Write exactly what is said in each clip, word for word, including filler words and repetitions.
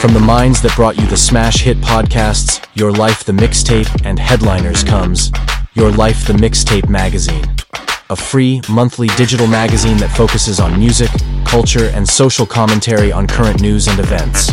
From the minds that brought you the smash hit podcasts, Your Life The Mixtape, and Headliners comes Your Life The Mixtape magazine, a free, monthly digital magazine that focuses on music, culture, and social commentary on current news and events.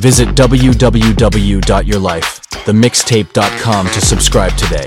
Visit w w w dot your life the mixtape dot com to subscribe today.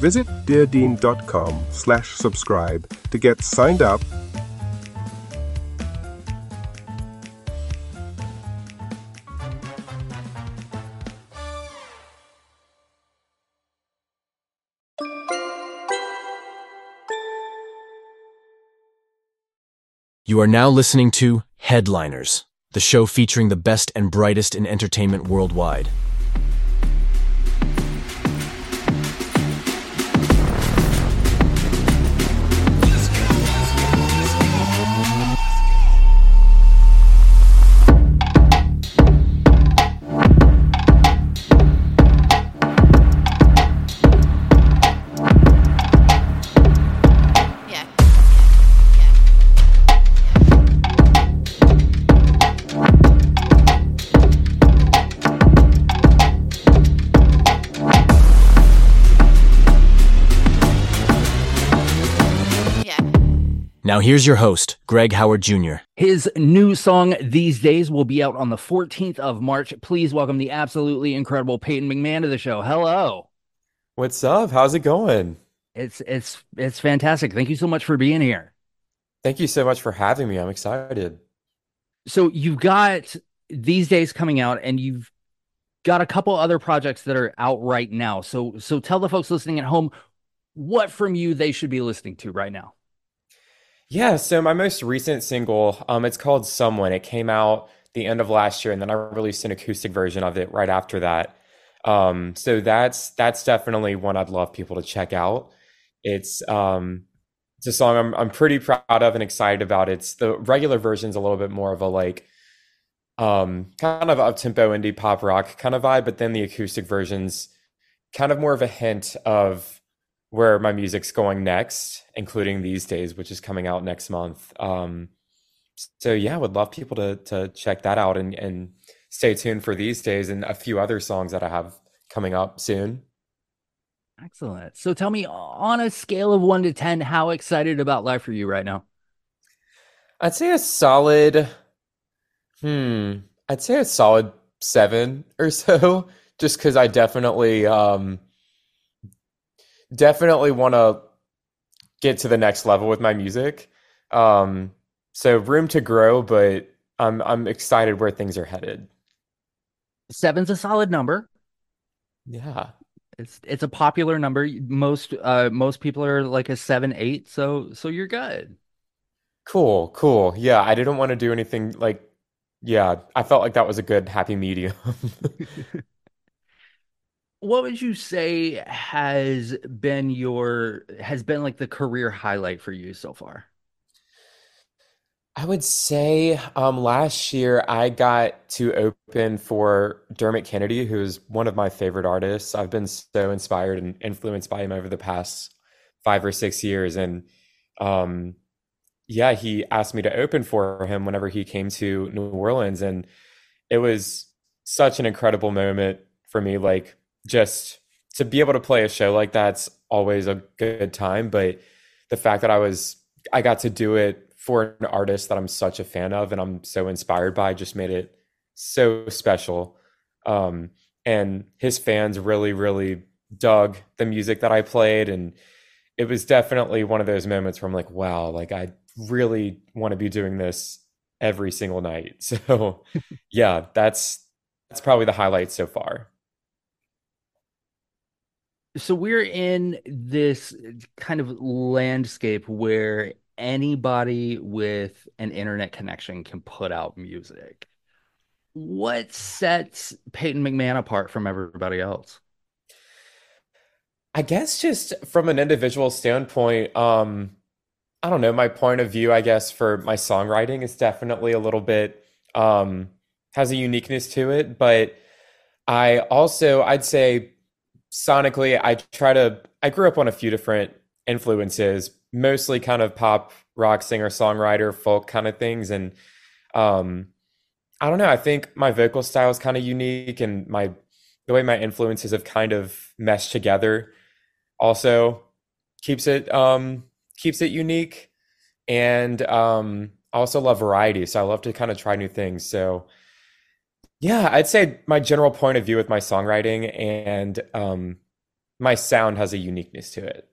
Visit dear dean dot com slash subscribe to get signed up. You are now listening to Headliners, the show featuring the best and brightest in entertainment worldwide. Now here's your host, Greg Howard Junior His new song, These Days, will be out on the fourteenth of March. Please welcome the absolutely incredible Peyton McMahon to the show. Hello. What's up? How's it going? It's it's it's fantastic. Thank you so much for being here. Thank you so much for having me. I'm excited. So you've got These Days coming out, and you've got a couple other projects that are out right now. So so tell the folks listening at home what from you they should be listening to right now. Yeah, so my most recent single, um, it's called Someone. It came out the end of last year, and then I released an acoustic version of it right after that. Um, so that's that's definitely one I'd love people to check out. It's um, it's a song I'm I'm pretty proud of and excited about. It's the regular version's a little bit more of a like um, kind of up-tempo indie pop rock kind of vibe, but then the acoustic version's kind of more of a hint of where my music's going next, including These Days, which is coming out next month. Um, so yeah, I would love people to to check that out and, and stay tuned for These Days and a few other songs that I have coming up soon. Excellent. So tell me, on a scale of one to ten, how excited about life are you right now? I'd say a solid, hmm, I'd say a solid seven or so, just because I definitely, um, Definitely want to get to the next level with my music. Um, so room to grow, but I'm I'm excited where things are headed. Seven's a solid number. Yeah. It's it's a popular number. Most uh most people are like a seven, eight, so so you're good. Cool, cool. Yeah, I didn't want to do anything like, yeah, I felt like that was a good happy medium. What would you say has been your has been like the career highlight for you so far? I would say um, last year I got to open for Dermot Kennedy, who is one of my favorite artists. I've been so inspired and influenced by him over the past five or six years. And um, yeah, he asked me to open for him whenever he came to New Orleans. And it was such an incredible moment for me. Like, just to be able to play a show like that's always a good time. But the fact that I was, I got to do it for an artist that I'm such a fan of and I'm so inspired by just made it so special. Um, and his fans really, really dug the music that I played. And it was definitely one of those moments where I'm like, wow, like I really want to be doing this every single night. So yeah, that's, that's probably the highlight so far. So we're in this kind of landscape where anybody with an internet connection can put out music. What sets Peyton McMahon apart from everybody else? I guess just from an individual standpoint, um, I don't know, my point of view, I guess, for my songwriting is definitely a little bit, um, has a uniqueness to it. But I also, I'd say sonically, I try to, I grew up on a few different influences, mostly kind of pop, rock, singer, songwriter, folk kind of things. And um, I don't know, I think my vocal style is kind of unique, and my the way my influences have kind of meshed together also keeps it um, keeps it unique. And um, I also love variety, so I love to kind of try new things. So yeah, I'd say my general point of view with my songwriting and um, my sound has a uniqueness to it.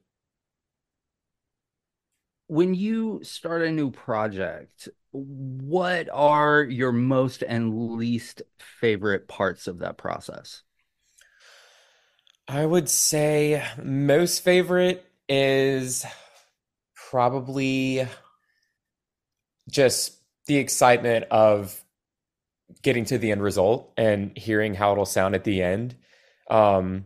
When you start a new project, what are your most and least favorite parts of that process? I would say most favorite is probably just the excitement of getting to the end result and hearing how it'll sound at the end. Um,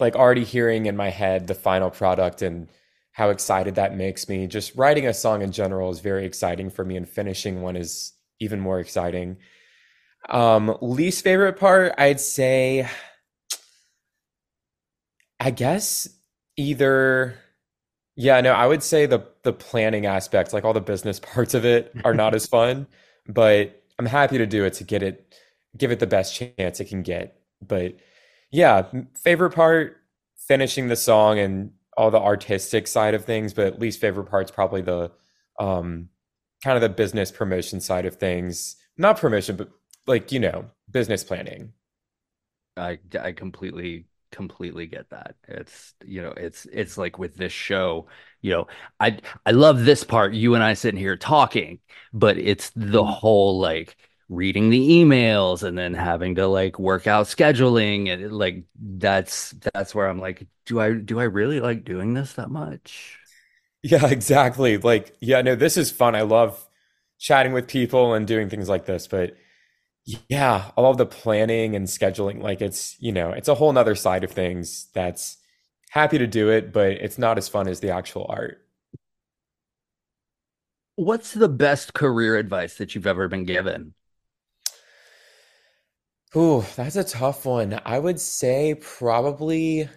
like already hearing in my head the final product and how excited that makes me. Just writing a song in general is very exciting for me, and finishing one is even more exciting. Um, least favorite part, I'd say, I guess either, yeah, no, I would say the the planning aspects, like all the business parts of it are not as fun, but I'm happy to do it to get it, give it the best chance it can get. But yeah, favorite part, finishing the song and all the artistic side of things, but least favorite part's probably the um, kind of the business promotion side of things. Not promotion, but like, you know, business planning. I, I completely, completely get that. It's, you know, it's, it's like with this show, you know, I, I love this part. You and I sitting here talking, but it's the whole, like, reading the emails and then having to like work out scheduling, and it, like that's that's where I'm like, do I do I really like doing this that much? Yeah, exactly. Like, yeah, no, this is fun. I love chatting with people and doing things like this, but yeah, all of the planning and scheduling, like it's, you know, it's a whole nother side of things that's happy to do it, but it's not as fun as the actual art. What's the best career advice that you've ever been given? Ooh, that's a tough one. I would say probably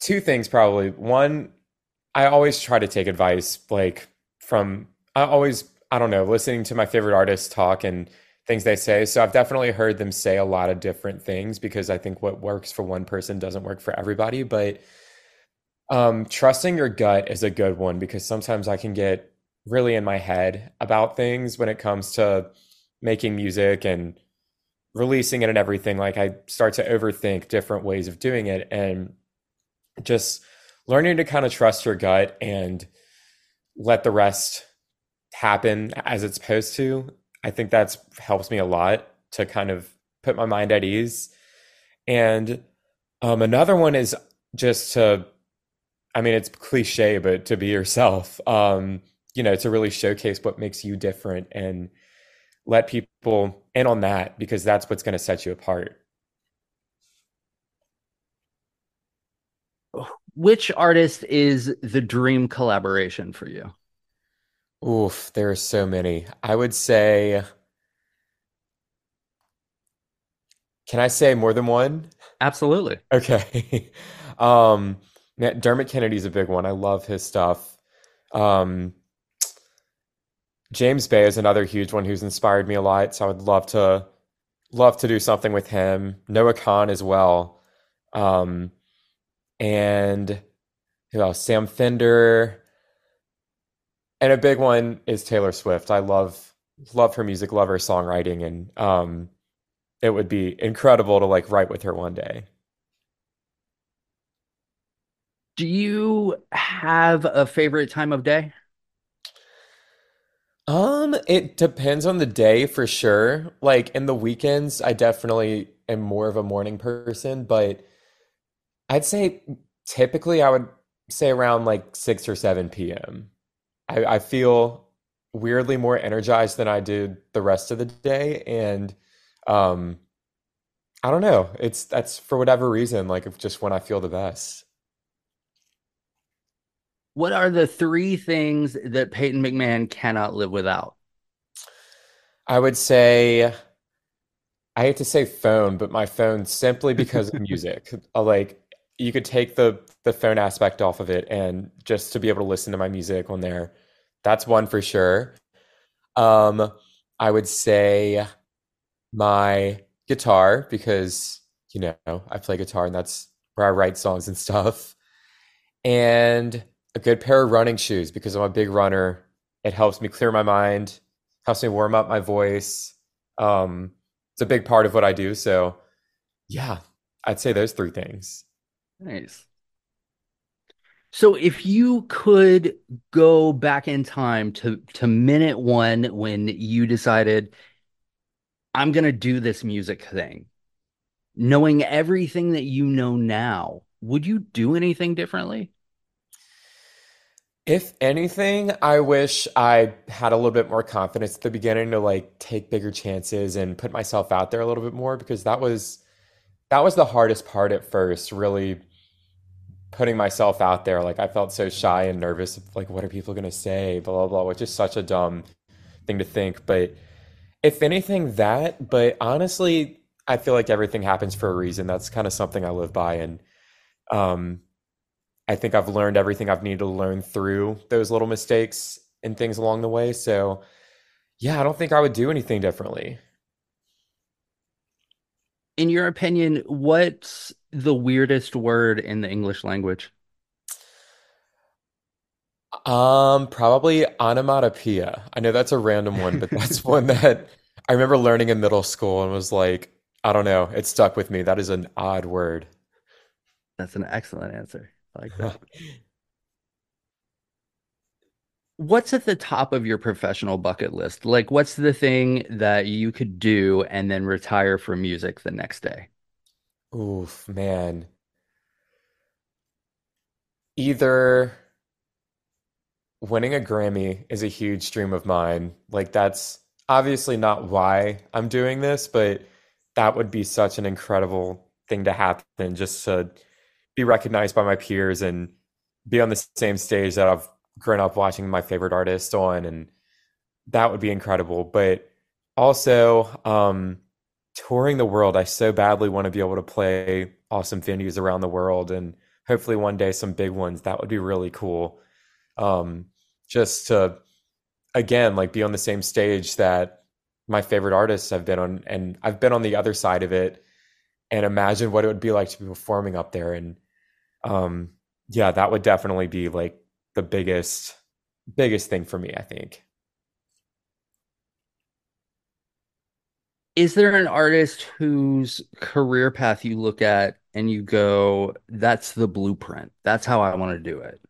two things, probably. One, I always try to take advice, like from, I always, I don't know, listening to my favorite artists talk and things they say. So I've definitely heard them say a lot of different things, because I think what works for one person doesn't work for everybody. But um, trusting your gut is a good one, because sometimes I can get really in my head about things when it comes to making music and releasing it and everything. Like I start to overthink different ways of doing it, and just learning to kind of trust your gut and let the rest happen as it's supposed to. I think that's helps me a lot to kind of put my mind at ease. And um, another one is just to, I mean, it's cliche, but to be yourself, um, you know, to really showcase what makes you different and let people in on that, because that's what's going to set you apart. Which artist is the dream collaboration for you? Oof, there are so many. I would say, can I say more than one? Absolutely. Okay. um, Dermot Kennedy is a big one. I love his stuff. Um, James Bay is another huge one who's inspired me a lot. So I would love to love to do something with him. Noah Kahn as well. Um, and who else? Sam Fender. And a big one is Taylor Swift. I love love her music, love her songwriting, and um, it would be incredible to like write with her one day. Do you have a favorite time of day? Um, it depends on the day for sure. Like in the weekends, I definitely am more of a morning person, but I'd say typically I would say around like six or seven p.m. I, I feel weirdly more energized than I did the rest of the day. And um, I don't know. It's that's for whatever reason, like just when I feel the best. What are the three things that Peyton McMahon cannot live without? I would say, I hate to say phone, but my phone, simply because of music. Like you could take the the phone aspect off of it and just to be able to listen to my music on there. That's one for sure. Um, I would say my guitar, because, you know, I play guitar and that's where I write songs and stuff. And a good pair of running shoes, because I'm a big runner. It helps me clear my mind, helps me warm up my voice. Um, it's a big part of what I do. So yeah, I'd say those three things. Nice. So if you could go back in time to, to minute one, when you decided I'm going to do this music thing, knowing everything that you know now, would you do anything differently? If anything, I wish I had a little bit more confidence at the beginning to like take bigger chances and put myself out there a little bit more, because that was that was the hardest part at first, really putting myself out there. Like I felt so shy and nervous, like what are people going to say, blah, blah, blah, which is such a dumb thing to think. But if anything, that, but honestly, I feel like everything happens for a reason. That's kind of something I live by. And um I think I've learned everything I've needed to learn through those little mistakes and things along the way. So yeah, I don't think I would do anything differently. In your opinion, what's the weirdest word in the English language? Um, probably onomatopoeia. I know that's a random one, but that's one that I remember learning in middle school and was like, I don't know, it stuck with me. That is an odd word. That's an excellent answer. I like that. What's at the top of your professional bucket list? Like, what's the thing that you could do and then retire from music the next day? Oof, man. Either winning a Grammy is a huge dream of mine. Like, that's obviously not why I'm doing this, but that would be such an incredible thing to happen, just to be recognized by my peers and be on the same stage that I've grown up watching my favorite artist on. And that would be incredible. But also um, touring the world. I so badly want to be able to play awesome venues around the world, and hopefully one day some big ones. That would be really cool. Um, just to, again, like be on the same stage that my favorite artists have been on, and I've been on the other side of it, and imagine what it would be like to be performing up there. And Um, yeah, that would definitely be like the biggest, biggest thing for me, I think. Is there an artist whose career path you look at and you go, that's the blueprint? That's how I want to do it.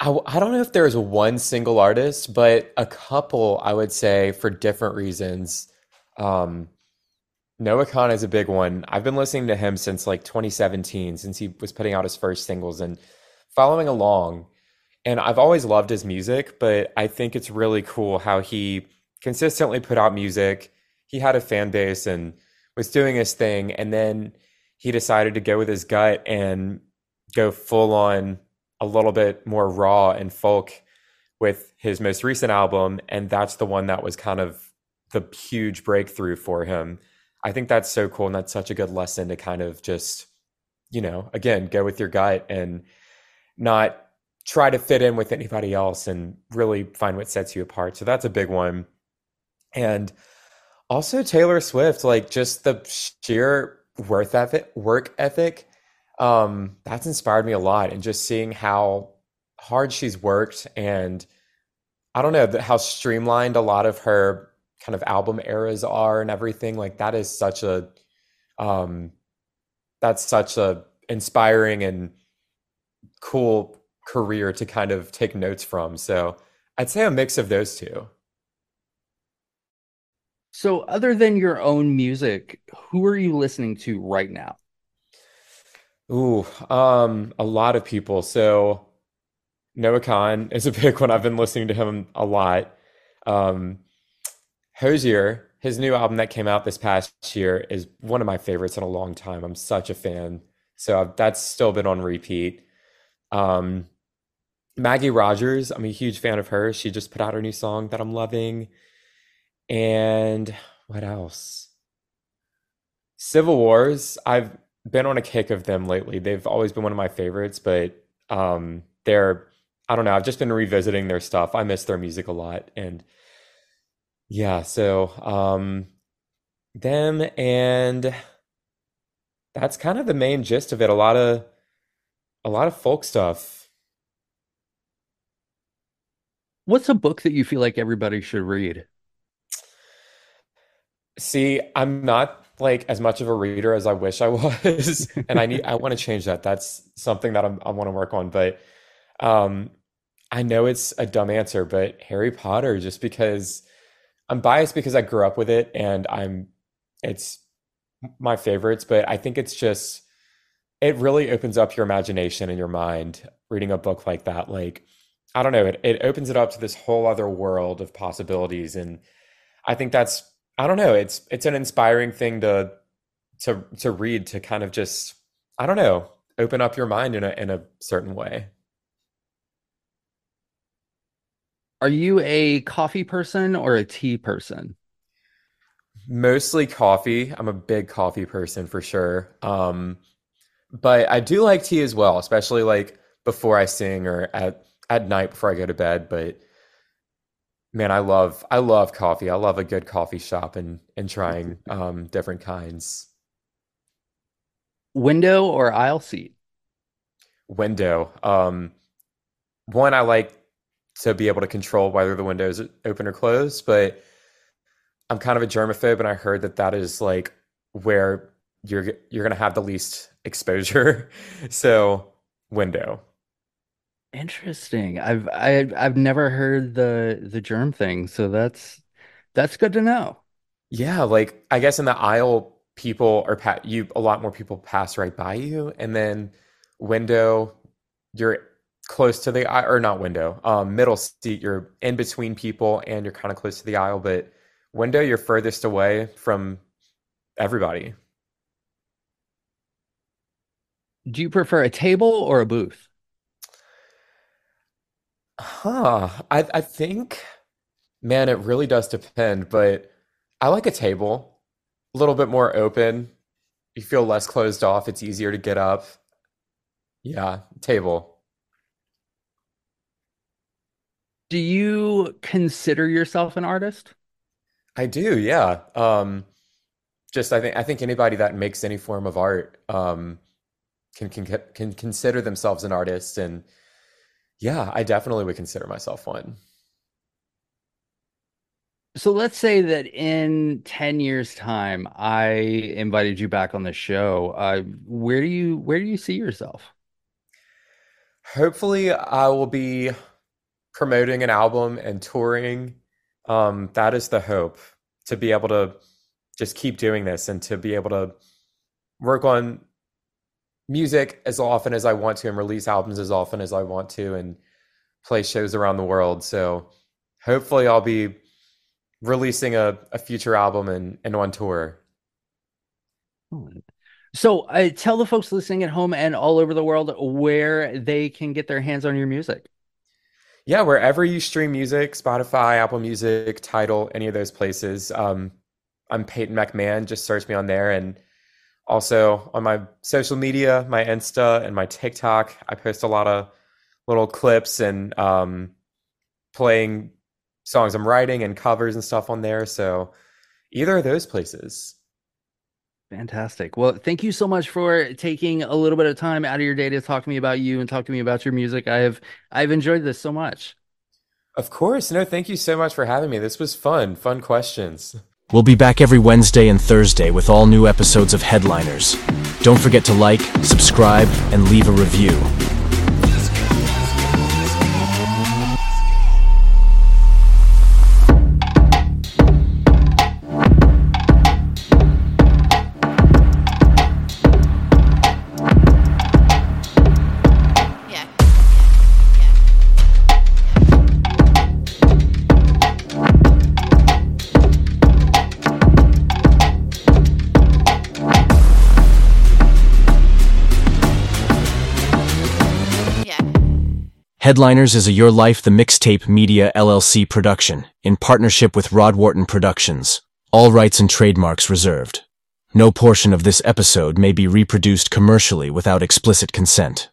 I, I don't know if there's one single artist, but a couple, I would say, for different reasons. Um, Noah Kahn is a big one. I've been listening to him since like twenty seventeen, since he was putting out his first singles and following along. And I've always loved his music, but I think it's really cool how he consistently put out music. He had a fan base and was doing his thing. And then he decided to go with his gut and go full on a little bit more raw and folk with his most recent album. And that's the one that was kind of the huge breakthrough for him. I think that's so cool. And that's such a good lesson to kind of just, you know, again, go with your gut and not try to fit in with anybody else and really find what sets you apart. So that's a big one. And also Taylor Swift, like just the sheer worth ethic, work ethic, um, that's inspired me a lot. And just seeing how hard she's worked and I don't know how streamlined a lot of her kind of album eras are and everything like that is such a, um, that's such a inspiring and cool career to kind of take notes from. So I'd say a mix of those two. So other than your own music, who are you listening to right now? Ooh, um, a lot of people. So Noah Kahn is a big one. I've been listening to him a lot. Um, Hozier, his new album that came out this past year is one of my favorites in a long time. I'm such a fan. So I've, that's still been on repeat. Um, Maggie Rogers, I'm a huge fan of her. She just put out her new song that I'm loving. And what else? Civil Wars. I've been on a kick of them lately. They've always been one of my favorites, but um, they're, I don't know, I've just been revisiting their stuff. I miss their music a lot. And yeah, so um, them, and that's kind of the main gist of it. A lot of A lot of folk stuff. What's a book that you feel like everybody should read? See, I'm not like as much of a reader as I wish I was. And I need, I want to change that. That's something that I'm, I want to work on. But um, I know it's a dumb answer, but Harry Potter, just because I'm biased because I grew up with it and I'm, it's my favorites, but I think it's just, it really opens up your imagination and your mind reading a book like that. Like, I don't know, it, it opens it up to this whole other world of possibilities. And I think that's, I don't know, it's, it's an inspiring thing to, to, to read, to kind of just, I don't know, open up your mind in a, in a certain way. Are you a coffee person or a tea person? Mostly coffee. I'm a big coffee person for sure. Um, But I do like tea as well, especially like before I sing or at, at night before I go to bed. But man, I love I love coffee. I love a good coffee shop and and trying um, different kinds. Window or aisle seat? Window. Um, one, I like to be able to control whether the window is open or closed. But I'm kind of a germaphobe, and I heard that that is like where you're you're gonna have the least exposure. So window. Interesting. I've I've I've never heard the the germ thing, so that's that's good to know. Yeah, like I guess in the aisle, people are pa- you a lot more people pass right by you, and then window, you're close to the aisle, or not window, um, middle seat. You're in between people, and you're kind of close to the aisle, but window, you're furthest away from everybody. Do you prefer a table or a booth? Huh. I, I think, man, it really does depend, but I like a table. A little bit more open. You feel less closed off. It's easier to get up. Yeah, table. Do you consider yourself an artist? I do, yeah. Um, just I think I think anybody that makes any form of art, um, Can, can can consider themselves an artist. And yeah, I definitely would consider myself one. So let's say that in ten years time, I invited you back on the show. Uh, where do you, where do you see yourself? Hopefully I will be promoting an album and touring. Um, that is the hope, to be able to just keep doing this and to be able to work on music as often as I want to and release albums as often as I want to and play shows around the world. So hopefully I'll be releasing a, a future album and, and on tour. So uh, tell the folks listening at home and all over the world where they can get their hands on your music. Yeah, wherever you stream music, Spotify, Apple Music, Tidal, any of those places. Um, I'm Peyton McMahon. Just search me on there. And also on my social media, my Insta and my TikTok, I post a lot of little clips and um, playing songs I'm writing and covers and stuff on there. So either of those places. Fantastic. Well, thank you so much for taking a little bit of time out of your day to talk to me about you and talk to me about your music. I have, I've enjoyed this so much. Of course. No, thank you so much for having me. This was fun, fun questions. We'll be back every Wednesday and Thursday with all new episodes of Headliners. Don't forget to like, subscribe, and leave a review. Headliners is a Your Life The Mixtape Media L L C production, in partnership with Rod Wharton Productions. All rights and trademarks reserved. No portion of this episode may be reproduced commercially without explicit consent.